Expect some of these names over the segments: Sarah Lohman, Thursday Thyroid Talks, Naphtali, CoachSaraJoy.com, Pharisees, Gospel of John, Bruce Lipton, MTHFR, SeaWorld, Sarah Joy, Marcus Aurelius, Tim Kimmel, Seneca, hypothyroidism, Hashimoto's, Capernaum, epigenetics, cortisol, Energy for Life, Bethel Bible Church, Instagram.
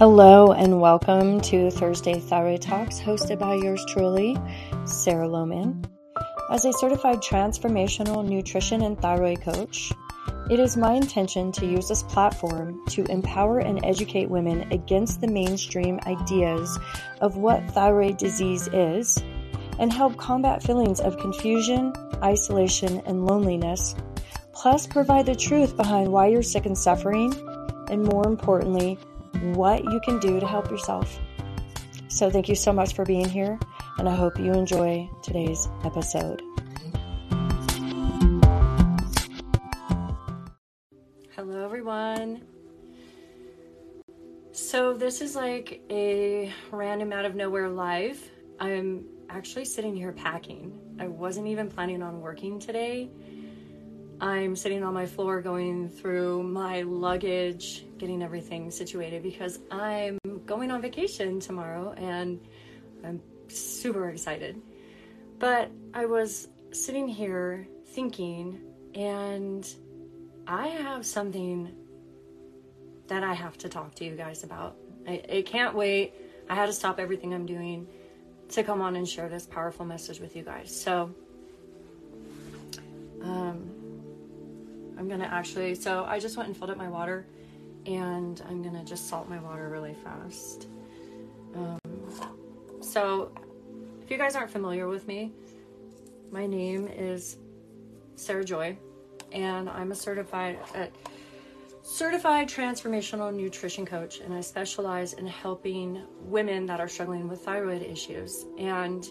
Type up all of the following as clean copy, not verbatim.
Hello and welcome to Thursday Thyroid Talks, hosted by yours truly, Sarah Lohman. As a certified transformational nutrition and thyroid coach, it is my intention to use this platform to empower and educate women against the mainstream ideas of what thyroid disease is and help combat feelings of confusion, isolation, and loneliness, plus provide the truth behind why you're sick and suffering, and more importantly, what you can do to help yourself. So thank you so much for being here, and I hope you enjoy today's episode. Hello, everyone. So this is like a random out of nowhere live. I'm actually sitting here packing. I wasn't even planning on working today. I'm sitting on my floor going through my luggage, getting everything situated because I'm going on vacation tomorrow and I'm super excited. But I was sitting here thinking, and I have something that I have to talk to you guys about. I can't wait. I had to stop everything I'm doing to come on and share this powerful message with you guys. So, I just went and filled up my water, and I'm gonna just salt my water really fast. So if you guys aren't familiar with me, my name is Sarah Joy, and I'm a certified transformational nutrition coach, and I specialize in helping women that are struggling with thyroid issues. And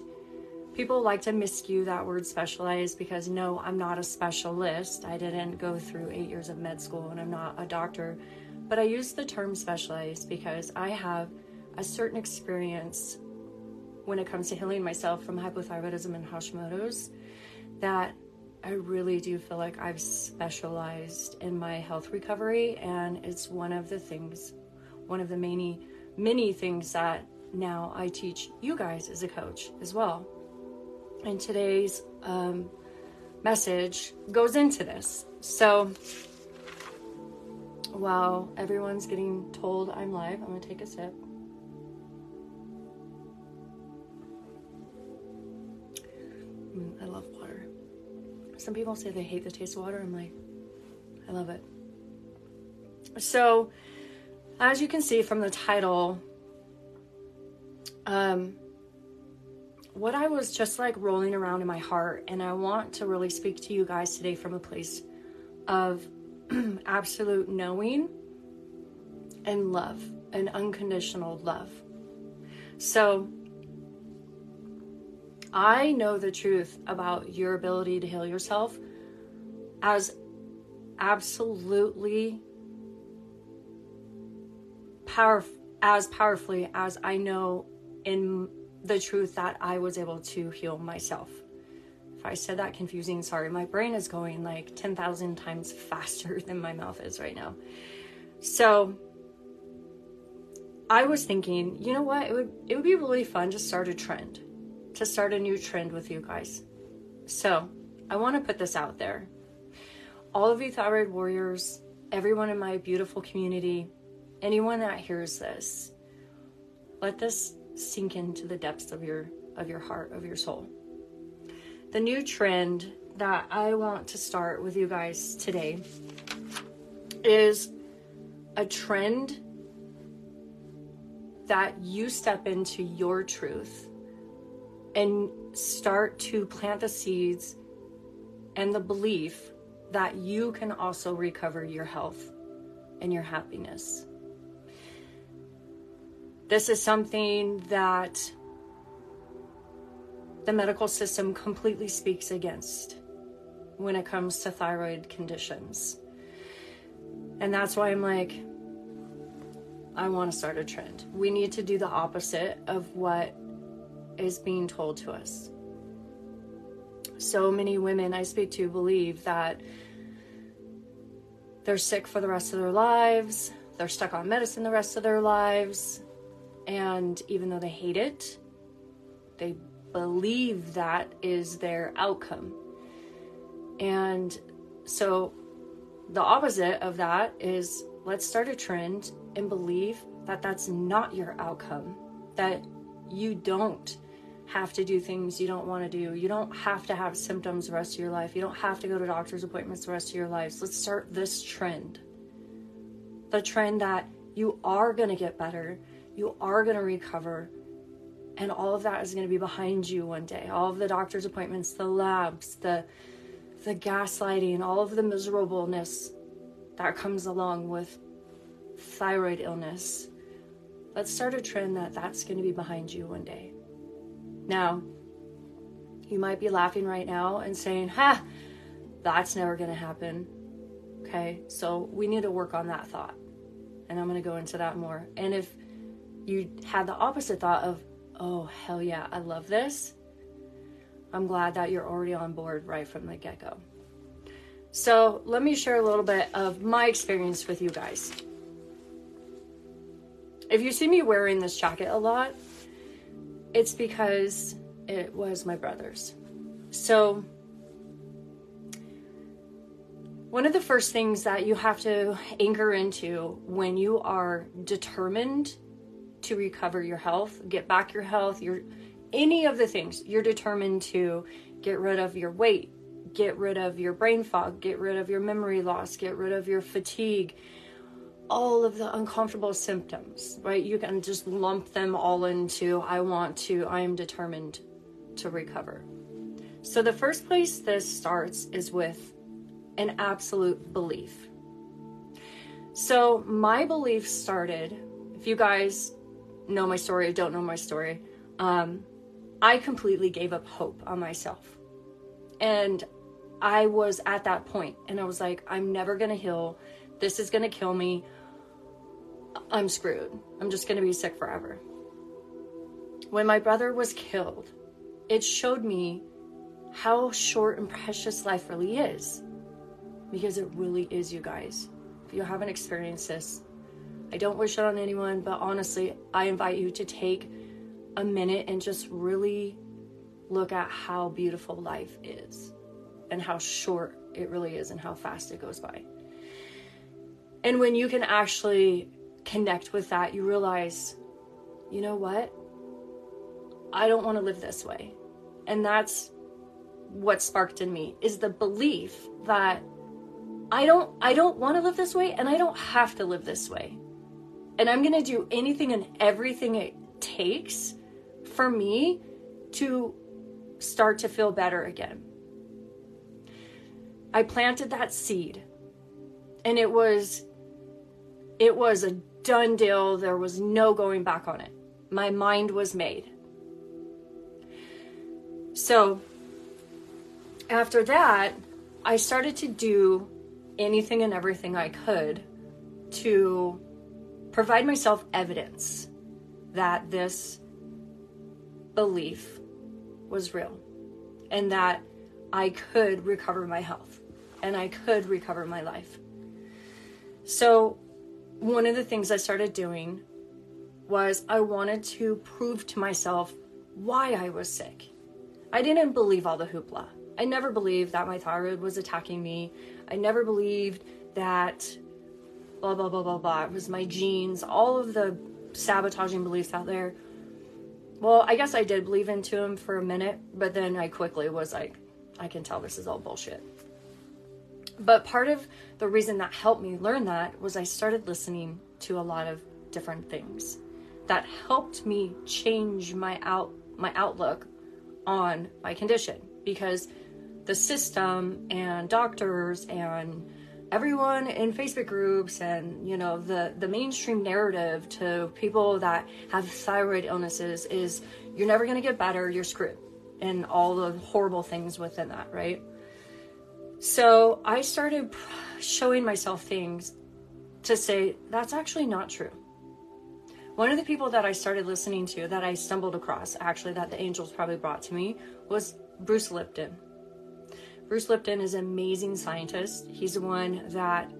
people like to miscue that word specialized because no, I'm not a specialist. I didn't go through 8 years of med school and I'm not a doctor, but I use the term specialized because I have a certain experience when it comes to healing myself from hypothyroidism and Hashimoto's that I really do feel like I've specialized in my health recovery. And it's one of the many things that now I teach you guys as a coach as well. And today's message goes into this. So while everyone's getting told I'm live, I'm going to take a sip. I love water. Some people say they hate the taste of water. I'm like, I love it. So as you can see from the title, what I was just like rolling around in my heart, and I want to really speak to you guys today from a place of absolute knowing and love and unconditional love. So I know the truth about your ability to heal yourself as absolutely powerfully as I know in the truth that I was able to heal myself. If I said that confusing, sorry, my brain is going like 10,000 times faster than my mouth is right now. So I was thinking, you know what? It would be really fun to start a new trend with you guys. So I want to put this out there. All of you thyroid warriors, everyone in my beautiful community, anyone that hears this, let this sink into the depths of your heart, of your soul. The new trend that I want to start with you guys today is a trend that you step into your truth and start to plant the seeds and the belief that you can also recover your health and your happiness. This is something that the medical system completely speaks against when it comes to thyroid conditions. And that's why I'm like, I want to start a trend. We need to do the opposite of what is being told to us. So many women I speak to believe that they're sick for the rest of their lives, they're stuck on medicine the rest of their lives. And even though they hate it, they believe that is their outcome. And so the opposite of that is, let's start a trend and believe that that's not your outcome, that you don't have to do things you don't want to do. You don't have to have symptoms the rest of your life. You don't have to go to doctor's appointments the rest of your life. So let's start this trend. The trend that you are going to get better, you are going to recover, and all of that is going to be behind you one day. All of the doctor's appointments, the labs, the gaslighting, all of the miserableness that comes along with thyroid illness. Let's start a trend that that's going to be behind you one day. Now, you might be laughing right now and saying, ha, that's never going to happen. Okay, so we need to work on that thought. And I'm going to go into that more. And if you had the opposite thought of, oh, hell yeah, I love this, I'm glad that you're already on board right from the get-go. So let me share a little bit of my experience with you guys. If you see me wearing this jacket a lot, it's because it was my brother's. So one of the first things that you have to anchor into when you are determined to recover your health, get back your health, your any of the things, you're determined to get rid of your weight, get rid of your brain fog, get rid of your memory loss, get rid of your fatigue, all of the uncomfortable symptoms, right? You can just lump them all into, I am determined to recover. So the first place this starts is with an absolute belief. So my belief started, if you guys know my story, don't know my story, I completely gave up hope on myself. And I was at that point, and I was like, I'm never gonna heal. This is gonna kill me. I'm screwed. I'm just gonna be sick forever. When my brother was killed, it showed me how short and precious life really is. Because it really is, you guys. If you haven't experienced this, I don't wish it on anyone, but honestly, I invite you to take a minute and just really look at how beautiful life is and how short it really is and how fast it goes by. And when you can actually connect with that, you realize, you know what? I don't want to live this way. And that's what sparked in me is the belief that I don't want to live this way, and I don't have to live this way. And I'm going to do anything and everything it takes for me to start to feel better again. I planted that seed, and it was a done deal. There was no going back on it. My mind was made. So after that, I started to do anything and everything I could to provide myself evidence that this belief was real and that I could recover my health and I could recover my life. So one of the things I started doing was I wanted to prove to myself why I was sick. I didn't believe all the hoopla. I never believed that my thyroid was attacking me. I never believed that blah, blah, blah, blah, blah. It was my genes, all of the sabotaging beliefs out there. Well, I guess I did believe into them for a minute, but then I quickly was like, I can tell this is all bullshit. But part of the reason that helped me learn that was I started listening to a lot of different things that helped me change my outlook on my condition. Because the system and doctors and everyone in Facebook groups and, you know, the mainstream narrative to people that have thyroid illnesses is you're never going to get better, you're screwed, and all the horrible things within that, right? So I started showing myself things to say, that's actually not true. One of the people that I started listening to that I stumbled across, actually, that the angels probably brought to me was Bruce Lipton. Bruce Lipton is an amazing scientist. He's the one that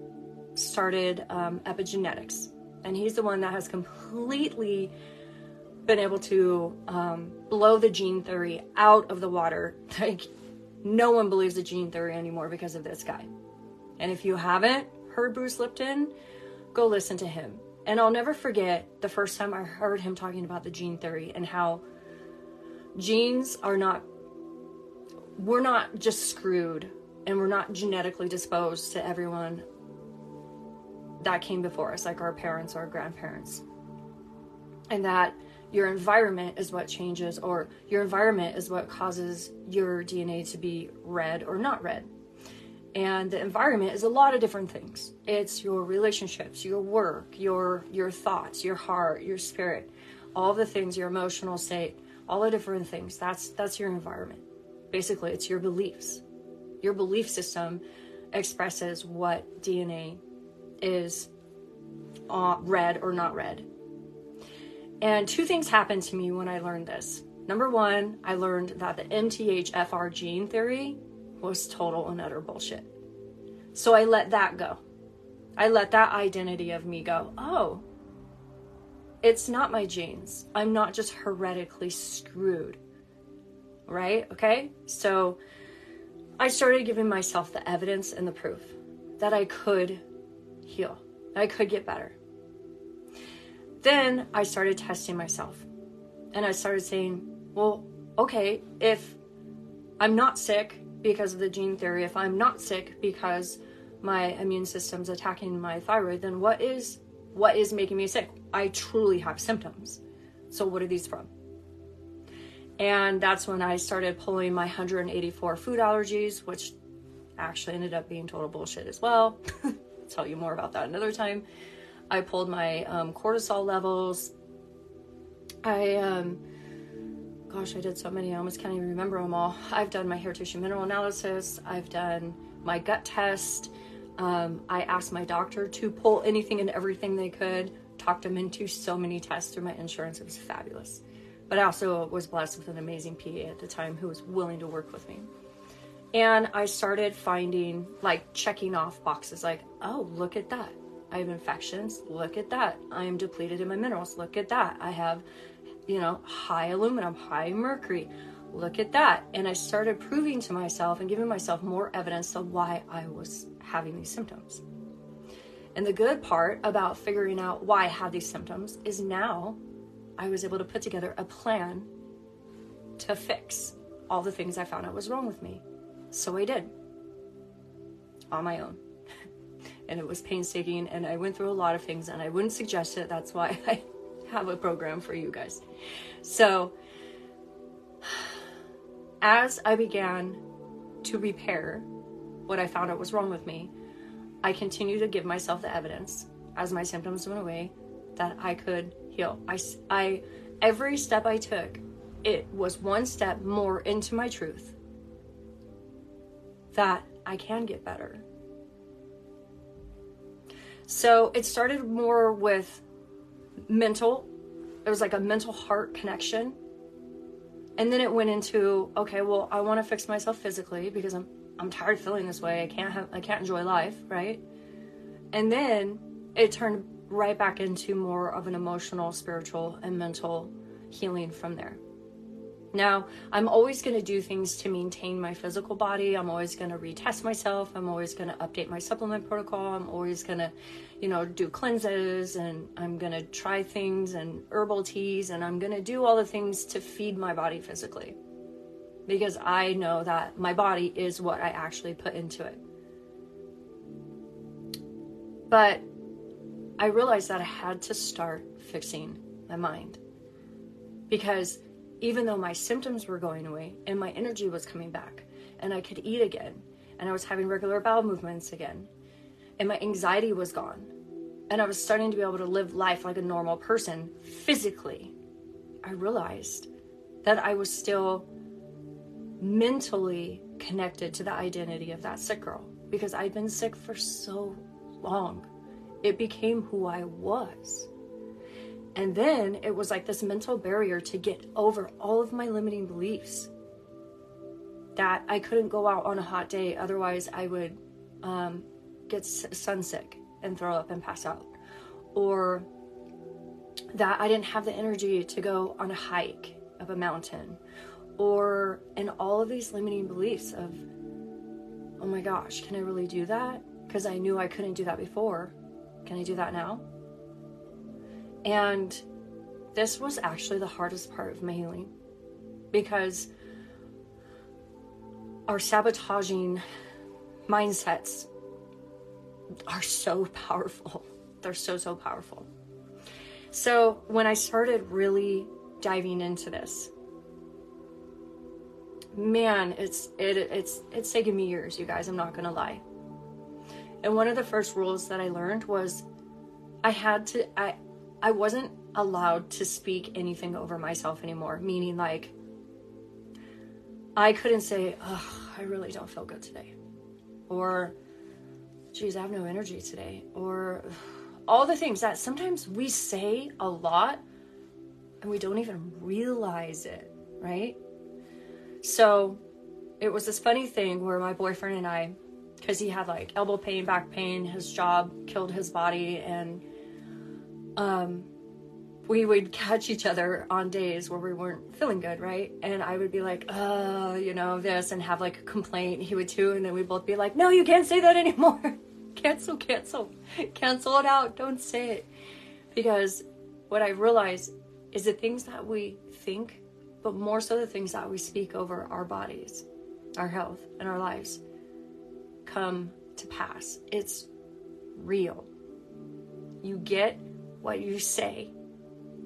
started epigenetics, and he's the one that has completely been able to blow the gene theory out of the water. Like, no one believes the gene theory anymore because of this guy. And if you haven't heard Bruce Lipton, go listen to him. And I'll never forget the first time I heard him talking about the gene theory and how genes are not, we're not just screwed and we're not genetically disposed to everyone that came before us, like our parents or our grandparents. And that your environment is what changes, or your environment is what causes your DNA to be red or not red. And the environment is a lot of different things. It's your relationships, your work, your thoughts, your heart, your spirit, all the things, your emotional state, all the different things. That's your environment. Basically, it's your beliefs. Your belief system expresses what DNA is red or not red. And two things happened to me when I learned this. Number one, I learned that the MTHFR gene theory was total and utter bullshit. So I let that go. I let that identity of me go. Oh, it's not my genes. I'm not just heretically screwed, right? Okay, so I started giving myself the evidence and the proof that I could heal, I could get better. Then I started testing myself and I started saying, well, okay, if I'm not sick because of the gene theory, if I'm not sick because my immune system's attacking my thyroid, then what is making me sick? I truly have symptoms. So what are these from? And that's when I started pulling my 184 food allergies, which actually ended up being total bullshit as well. I'll tell you more about that another time. I pulled my cortisol levels. I did so many, I almost can't even remember them all. I've done my hair tissue mineral analysis. I've done my gut test. I asked my doctor to pull anything and everything they could, talked them into so many tests through my insurance. It was fabulous. But I also was blessed with an amazing PA at the time who was willing to work with me. And I started finding, like, checking off boxes, like, oh, look at that. I have infections, look at that. I am depleted in my minerals, look at that. I have, high aluminum, high mercury, look at that. And I started proving to myself and giving myself more evidence of why I was having these symptoms. And the good part about figuring out why I had these symptoms is now I was able to put together a plan to fix all the things I found out was wrong with me. So I did, on my own. And it was painstaking, and I went through a lot of things, and I wouldn't suggest it. That's why I have a program for you guys. So as I began to repair what I found out was wrong with me, I continued to give myself the evidence as my symptoms went away that I could heal. Every step I took, it was one step more into my truth that I can get better. So it started more with mental. It was like a mental heart connection. And then it went into, okay, well, I want to fix myself physically because I'm tired of feeling this way. I can't enjoy life, right? And then it turned right back into more of an emotional, spiritual, and mental healing from there. Now, I'm always going to do things to maintain my physical body. I'm always going to retest myself. I'm always going to update my supplement protocol. I'm always going to, do cleanses, and I'm going to try things and herbal teas, and I'm going to do all the things to feed my body physically because I know that my body is what I actually put into it. But I realized that I had to start fixing my mind because even though my symptoms were going away and my energy was coming back and I could eat again and I was having regular bowel movements again and my anxiety was gone and I was starting to be able to live life like a normal person physically, I realized that I was still mentally connected to the identity of that sick girl because I'd been sick for so long. It became who I was. And then it was like this mental barrier to get over all of my limiting beliefs that I couldn't go out on a hot day. Otherwise I would get sunsick and throw up and pass out, or that I didn't have the energy to go on a hike up a mountain, and all of these limiting beliefs of, oh my gosh, can I really do that? Because I knew I couldn't do that before. Can I do that now? And this was actually the hardest part of my healing, because our sabotaging mindsets are so powerful. They're so powerful. So when I started really diving into this, man, it's taken me years, you guys, I'm not gonna lie. And one of the first rules that I learned was I wasn't allowed to speak anything over myself anymore. Meaning, like, I couldn't say, oh, I really don't feel good today. Or, geez, I have no energy today. Or all the things that sometimes we say a lot and we don't even realize it, right? So it was this funny thing where my boyfriend and I, because he had like elbow pain, back pain, his job killed his body, and we would catch each other on days where we weren't feeling good, right? And I would be like, oh, you know, this, and have like a complaint. He would too. And then we'd both be like, no, you can't say that anymore. Cancel it out. Don't say it. Because what I realized is the things that we think, but more so the things that we speak over our bodies, our health, and our lives come to pass. It's real. You get what you say,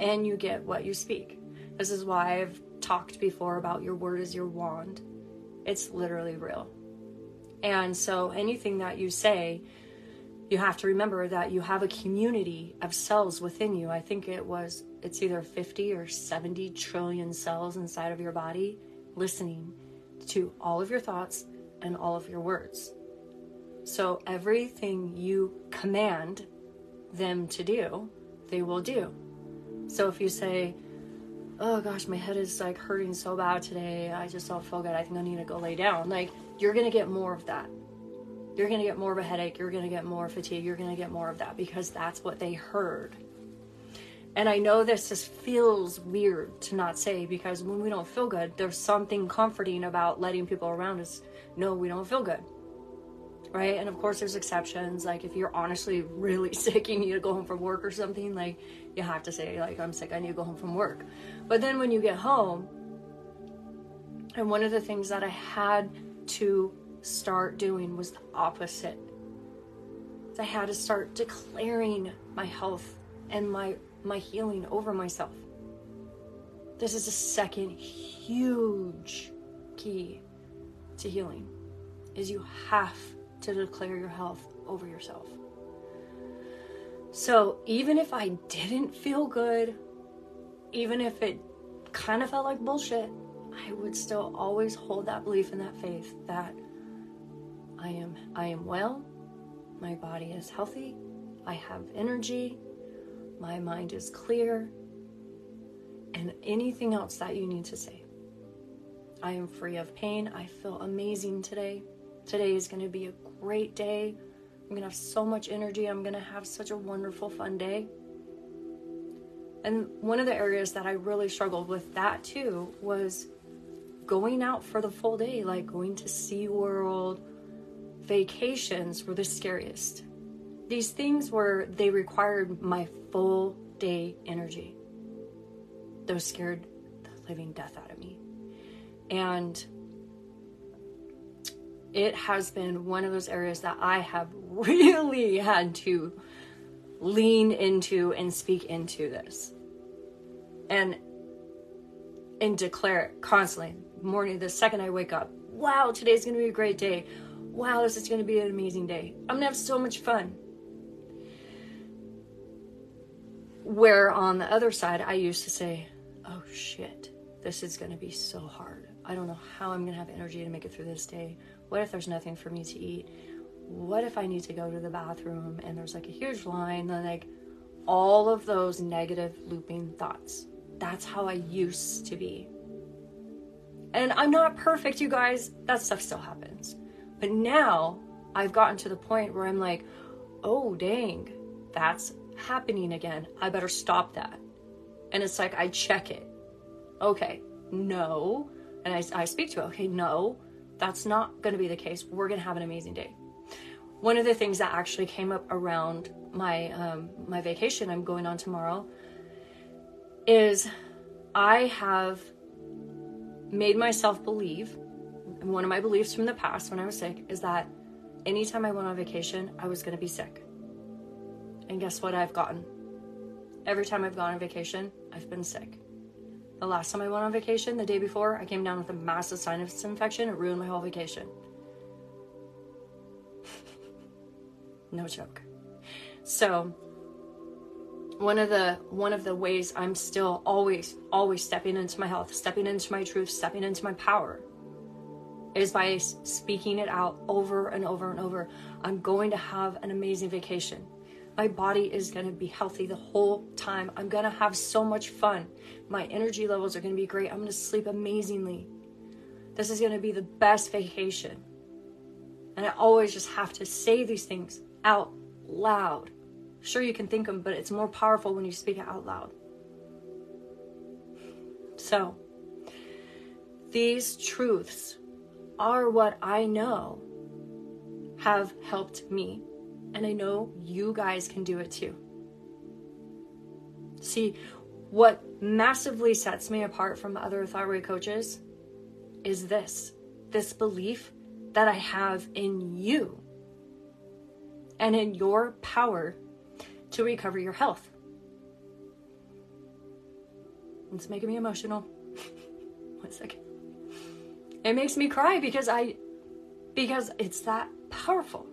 and you get what you speak. This is why I've talked before about your word is your wand. It's literally real. And so anything that you say, you have to remember that you have a community of cells within you. I think it's either 50 or 70 trillion cells inside of your body listening to all of your thoughts and all of your words. So everything you command them to do, they will do. So if you say, oh gosh, my head is like hurting so bad today, I just don't feel good, I think I need to go lay down, like, you're going to get more of that. You're going to get more of a headache. You're going to get more fatigue. You're going to get more of that, because that's what they heard. And I know this just feels weird to not say, because when we don't feel good, there's something comforting about letting people around us know we don't feel good, right? And of course there's exceptions. Like if you're honestly really sick, you need to go home from work or something, like you have to say, like, I'm sick, I need to go home from work. But then when you get home, and one of the things that I had to start doing was the opposite. I had to start declaring my health and my healing over myself. This is a second huge key to healing, is you have to declare your health over yourself. So even if I didn't feel good, even if it kind of felt like bullshit, I would still always hold that belief and that faith that I am well, my body is healthy, I have energy, my mind is clear, and anything else that you need to say. I am free of pain. I feel amazing today. Today is going to be a great day. I'm going to have so much energy. I'm going to have such a wonderful, fun day. And one of the areas that I really struggled with that too was going out for the full day, like going to SeaWorld. Vacations were the scariest. These things were, they required my full day energy. Those scared the living death out of me. And it has been one of those areas that I have really had to lean into and speak into this and declare it constantly. Morning, the second I wake up, wow, today's gonna be a great day. Wow, this is gonna be an amazing day. I'm gonna have so much fun. Where on the other side, I used to say, oh shit, this is gonna be so hard. I don't know how I'm gonna have energy to make it through this day. What if there's nothing for me to eat? What if I need to go to the bathroom and there's like a huge line? Like all of those negative looping thoughts. That's how I used to be. And I'm not perfect, you guys. That stuff still happens. But now I've gotten to the point where I'm like, oh dang, that's happening again. I better stop that. And it's like, I check it. Okay, no. And I speak to it. Okay, no, that's not going to be the case. We're going to have an amazing day. one of the things that actually came up around my my vacation I'm going on tomorrow is I have made myself believe, and one of my beliefs from the past when I was sick is that anytime I went on vacation, I was going to be sick. And guess what I've gotten? Every time I've gone on vacation, I've been sick. The last time I went on vacation, the day before, I came down with a massive sinus infection. It ruined my whole vacation. No joke. So one of the ways I'm still always stepping into my health, stepping into my truth, stepping into my power is by speaking it out over and over and over. I'm going to have an amazing vacation. My body is going to be healthy the whole time. I'm going to have so much fun. My energy levels are going to be great. I'm going to sleep amazingly. This is going to be the best vacation. And I always just have to say these things out loud. Sure, you can think them, but it's more powerful when you speak it out loud. So, these truths are what I know have helped me. And I know you guys can do it too. See, what massively sets me apart from other thyroid coaches is this belief that I have in you and in your power to recover your health. It's making me emotional. One second. It makes me cry because it's that powerful.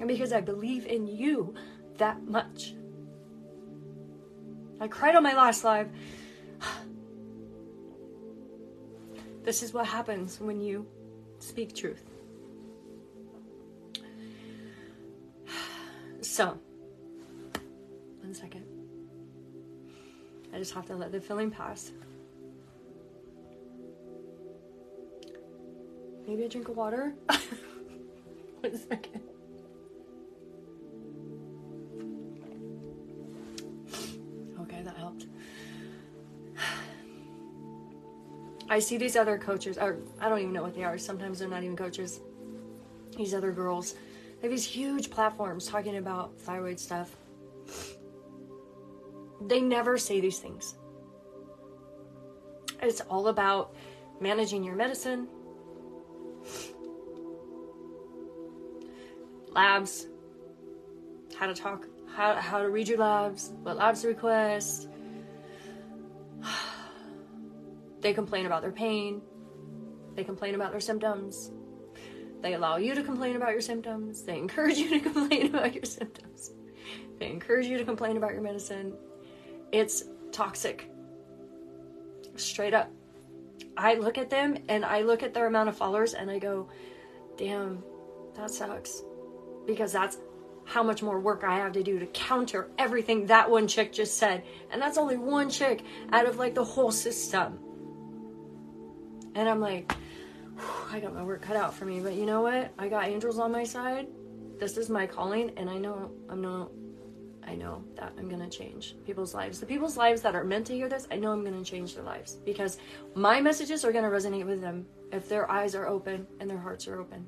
And because I believe in you that much. I cried on my last live. This is what happens when you speak truth. So, one second. I just have to let the feeling pass. Maybe a drink of water. One second. I see these other coaches, or I don't even know what they are. Sometimes they're not even coaches. These other girls, they have these huge platforms talking about thyroid stuff. They never say these things. It's all about managing your medicine, labs, how to talk, how to read your labs, what labs to request. They complain about their pain. They complain about their symptoms. They allow you to complain about your symptoms. They encourage you to complain about your symptoms. They encourage you to complain about your medicine. It's toxic. Straight up. I look at them and I look at their amount of followers and I go, damn, that sucks. Because that's how much more work I have to do to counter everything that one chick just said. And that's only one chick out of like the whole system. And I'm like, I got my work cut out for me. But you know what? I got angels on my side. This is my calling. And I know that I'm going to change people's lives. The people's lives that are meant to hear this, I know I'm going to change their lives. Because my messages are going to resonate with them if their eyes are open and their hearts are open.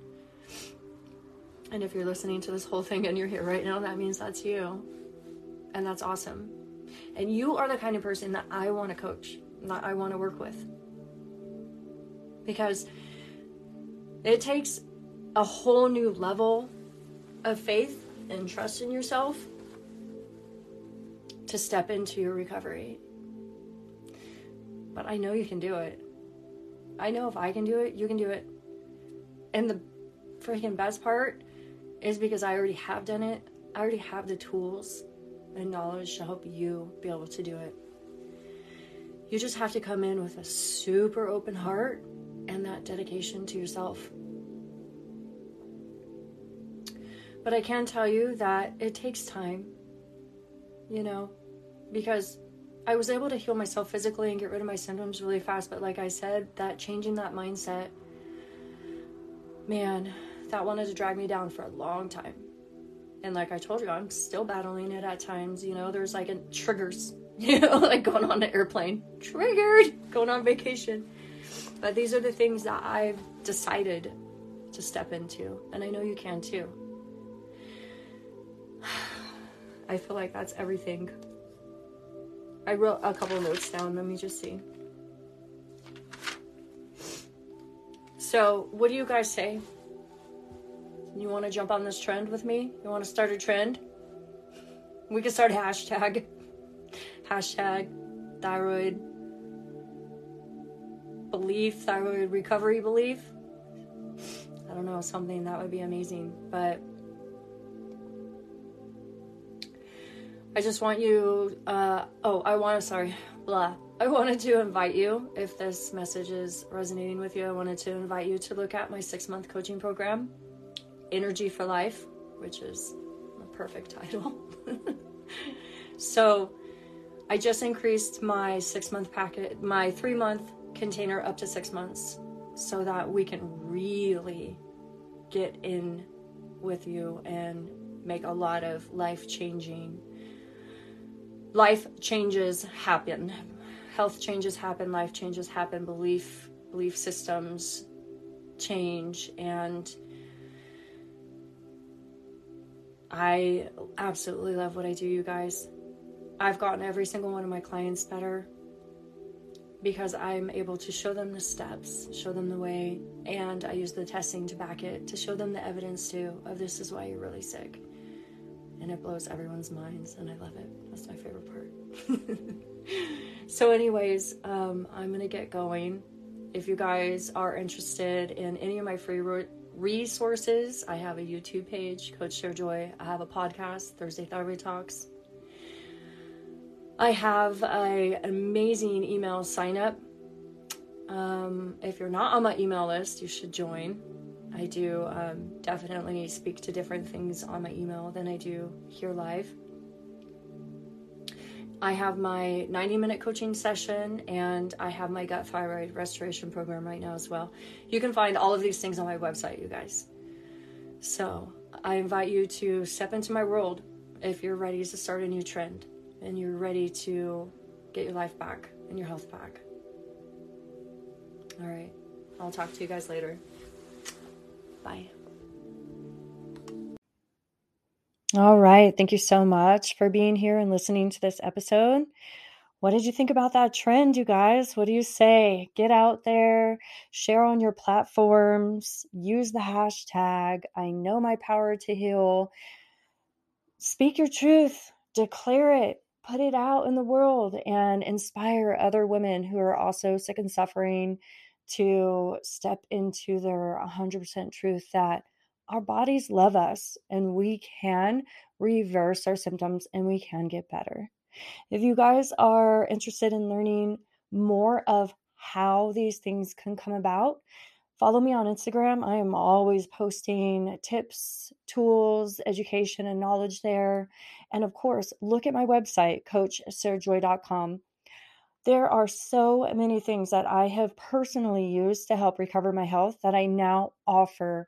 And if you're listening to this whole thing and you're here right now, that means that's you. And that's awesome. And you are the kind of person that I want to coach, that I want to work with. Because it takes a whole new level of faith and trust in yourself to step into your recovery. But I know you can do it. I know if I can do it, you can do it. And the freaking best part is because I already have done it. I already have the tools and knowledge to help you be able to do it. You just have to come in with a super open heart and that dedication to yourself. But I can tell you that it takes time, you know, because I was able to heal myself physically and get rid of my symptoms really fast. But like I said, that changing that mindset, man, that wanted to drag me down for a long time. And like I told you, I'm still battling it at times. You know, there's like triggers, you know, like going on an airplane, triggered, going on vacation. But these are the things that I've decided to step into. And I know you can too. I feel like that's everything. I wrote a couple notes down. Let me just see. So what do you guys say? You want to jump on this trend with me? You want to start a trend? We can start a hashtag. Hashtag thyroid belief, thyroid recovery belief. I don't know, something that would be amazing. But I just want you, I wanted to invite you, if this message is resonating with you, I wanted to invite you to look at my 6-month coaching program, Energy for Life, which is the perfect title. So I just increased my 6-month packet, my 3-month container up to 6 months, so that we can really get in with you and make a lot of life changes happen. Health changes happen, life changes happen, belief systems change, and I absolutely love what I do, you guys. I've gotten every single one of my clients better because I'm able to show them the steps, show them the way, and I use the testing to back it, to show them the evidence too of this is why you're really sick. And it blows everyone's minds, and I love it. That's my favorite part. So anyways, I'm going to get going. If you guys are interested in any of my free resources, I have a YouTube page, Coach Sarah Joy. I have a podcast, Thursday Thyroid Talks. I have an amazing email sign-up. If you're not on my email list, you should join. I do definitely speak to different things on my email than I do here live. I have my 90-minute coaching session, and I have my gut thyroid restoration program right now as well. You can find all of these things on my website, you guys. So I invite you to step into my world if you're ready to start a new trend and you're ready to get your life back and your health back. All right. I'll talk to you guys later. Bye. All right. Thank you so much for being here and listening to this episode. What did you think about that trend, you guys? What do you say? Get out there, share on your platforms, use the hashtag. I know my power to heal. Speak your truth, declare it, put it out in the world, and inspire other women who are also sick and suffering to step into their 100% truth that our bodies love us and we can reverse our symptoms and we can get better. If you guys are interested in learning more of how these things can come about, follow me on Instagram. I am always posting tips, tools, education, and knowledge there. And of course, look at my website, CoachSaraJoy.com. There are so many things that I have personally used to help recover my health that I now offer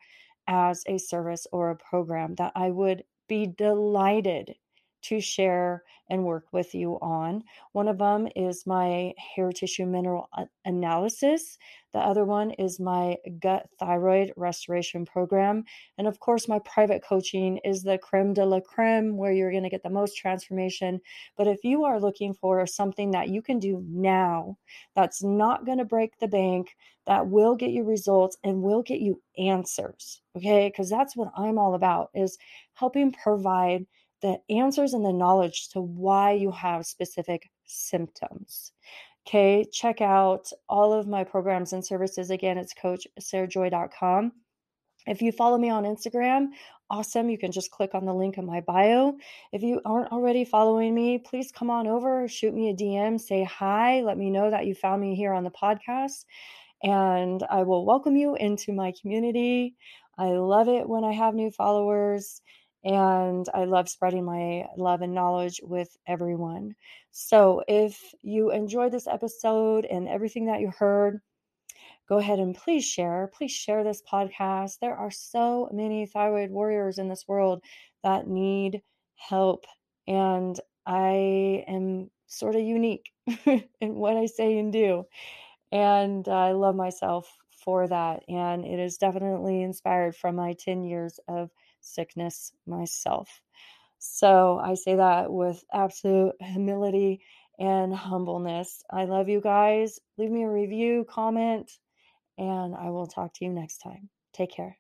as a service or a program that I would be delighted to share and work with you on. One of them is my hair tissue mineral analysis. The other one is my gut thyroid restoration program. And of course, my private coaching is the creme de la creme, where you're going to get the most transformation. But if you are looking for something that you can do now, that's not going to break the bank, that will get you results and will get you answers, okay? Because that's what I'm all about, is helping provide the answers and the knowledge to why you have specific symptoms. Okay, check out all of my programs and services. Again, it's CoachSaraJoy.com. If you follow me on Instagram, awesome. You can just click on the link in my bio. If you aren't already following me, please come on over, shoot me a DM, say hi, let me know that you found me here on the podcast, and I will welcome you into my community. I love it when I have new followers. And I love spreading my love and knowledge with everyone. So if you enjoyed this episode and everything that you heard, go ahead and please share. Please share this podcast. There are so many thyroid warriors in this world that need help. And I am sort of unique in what I say and do. And I love myself for that. And it is definitely inspired from my 10 years of sickness myself. So I say that with absolute humility and humbleness. I love you guys. Leave me a review, comment, and I will talk to you next time. Take care.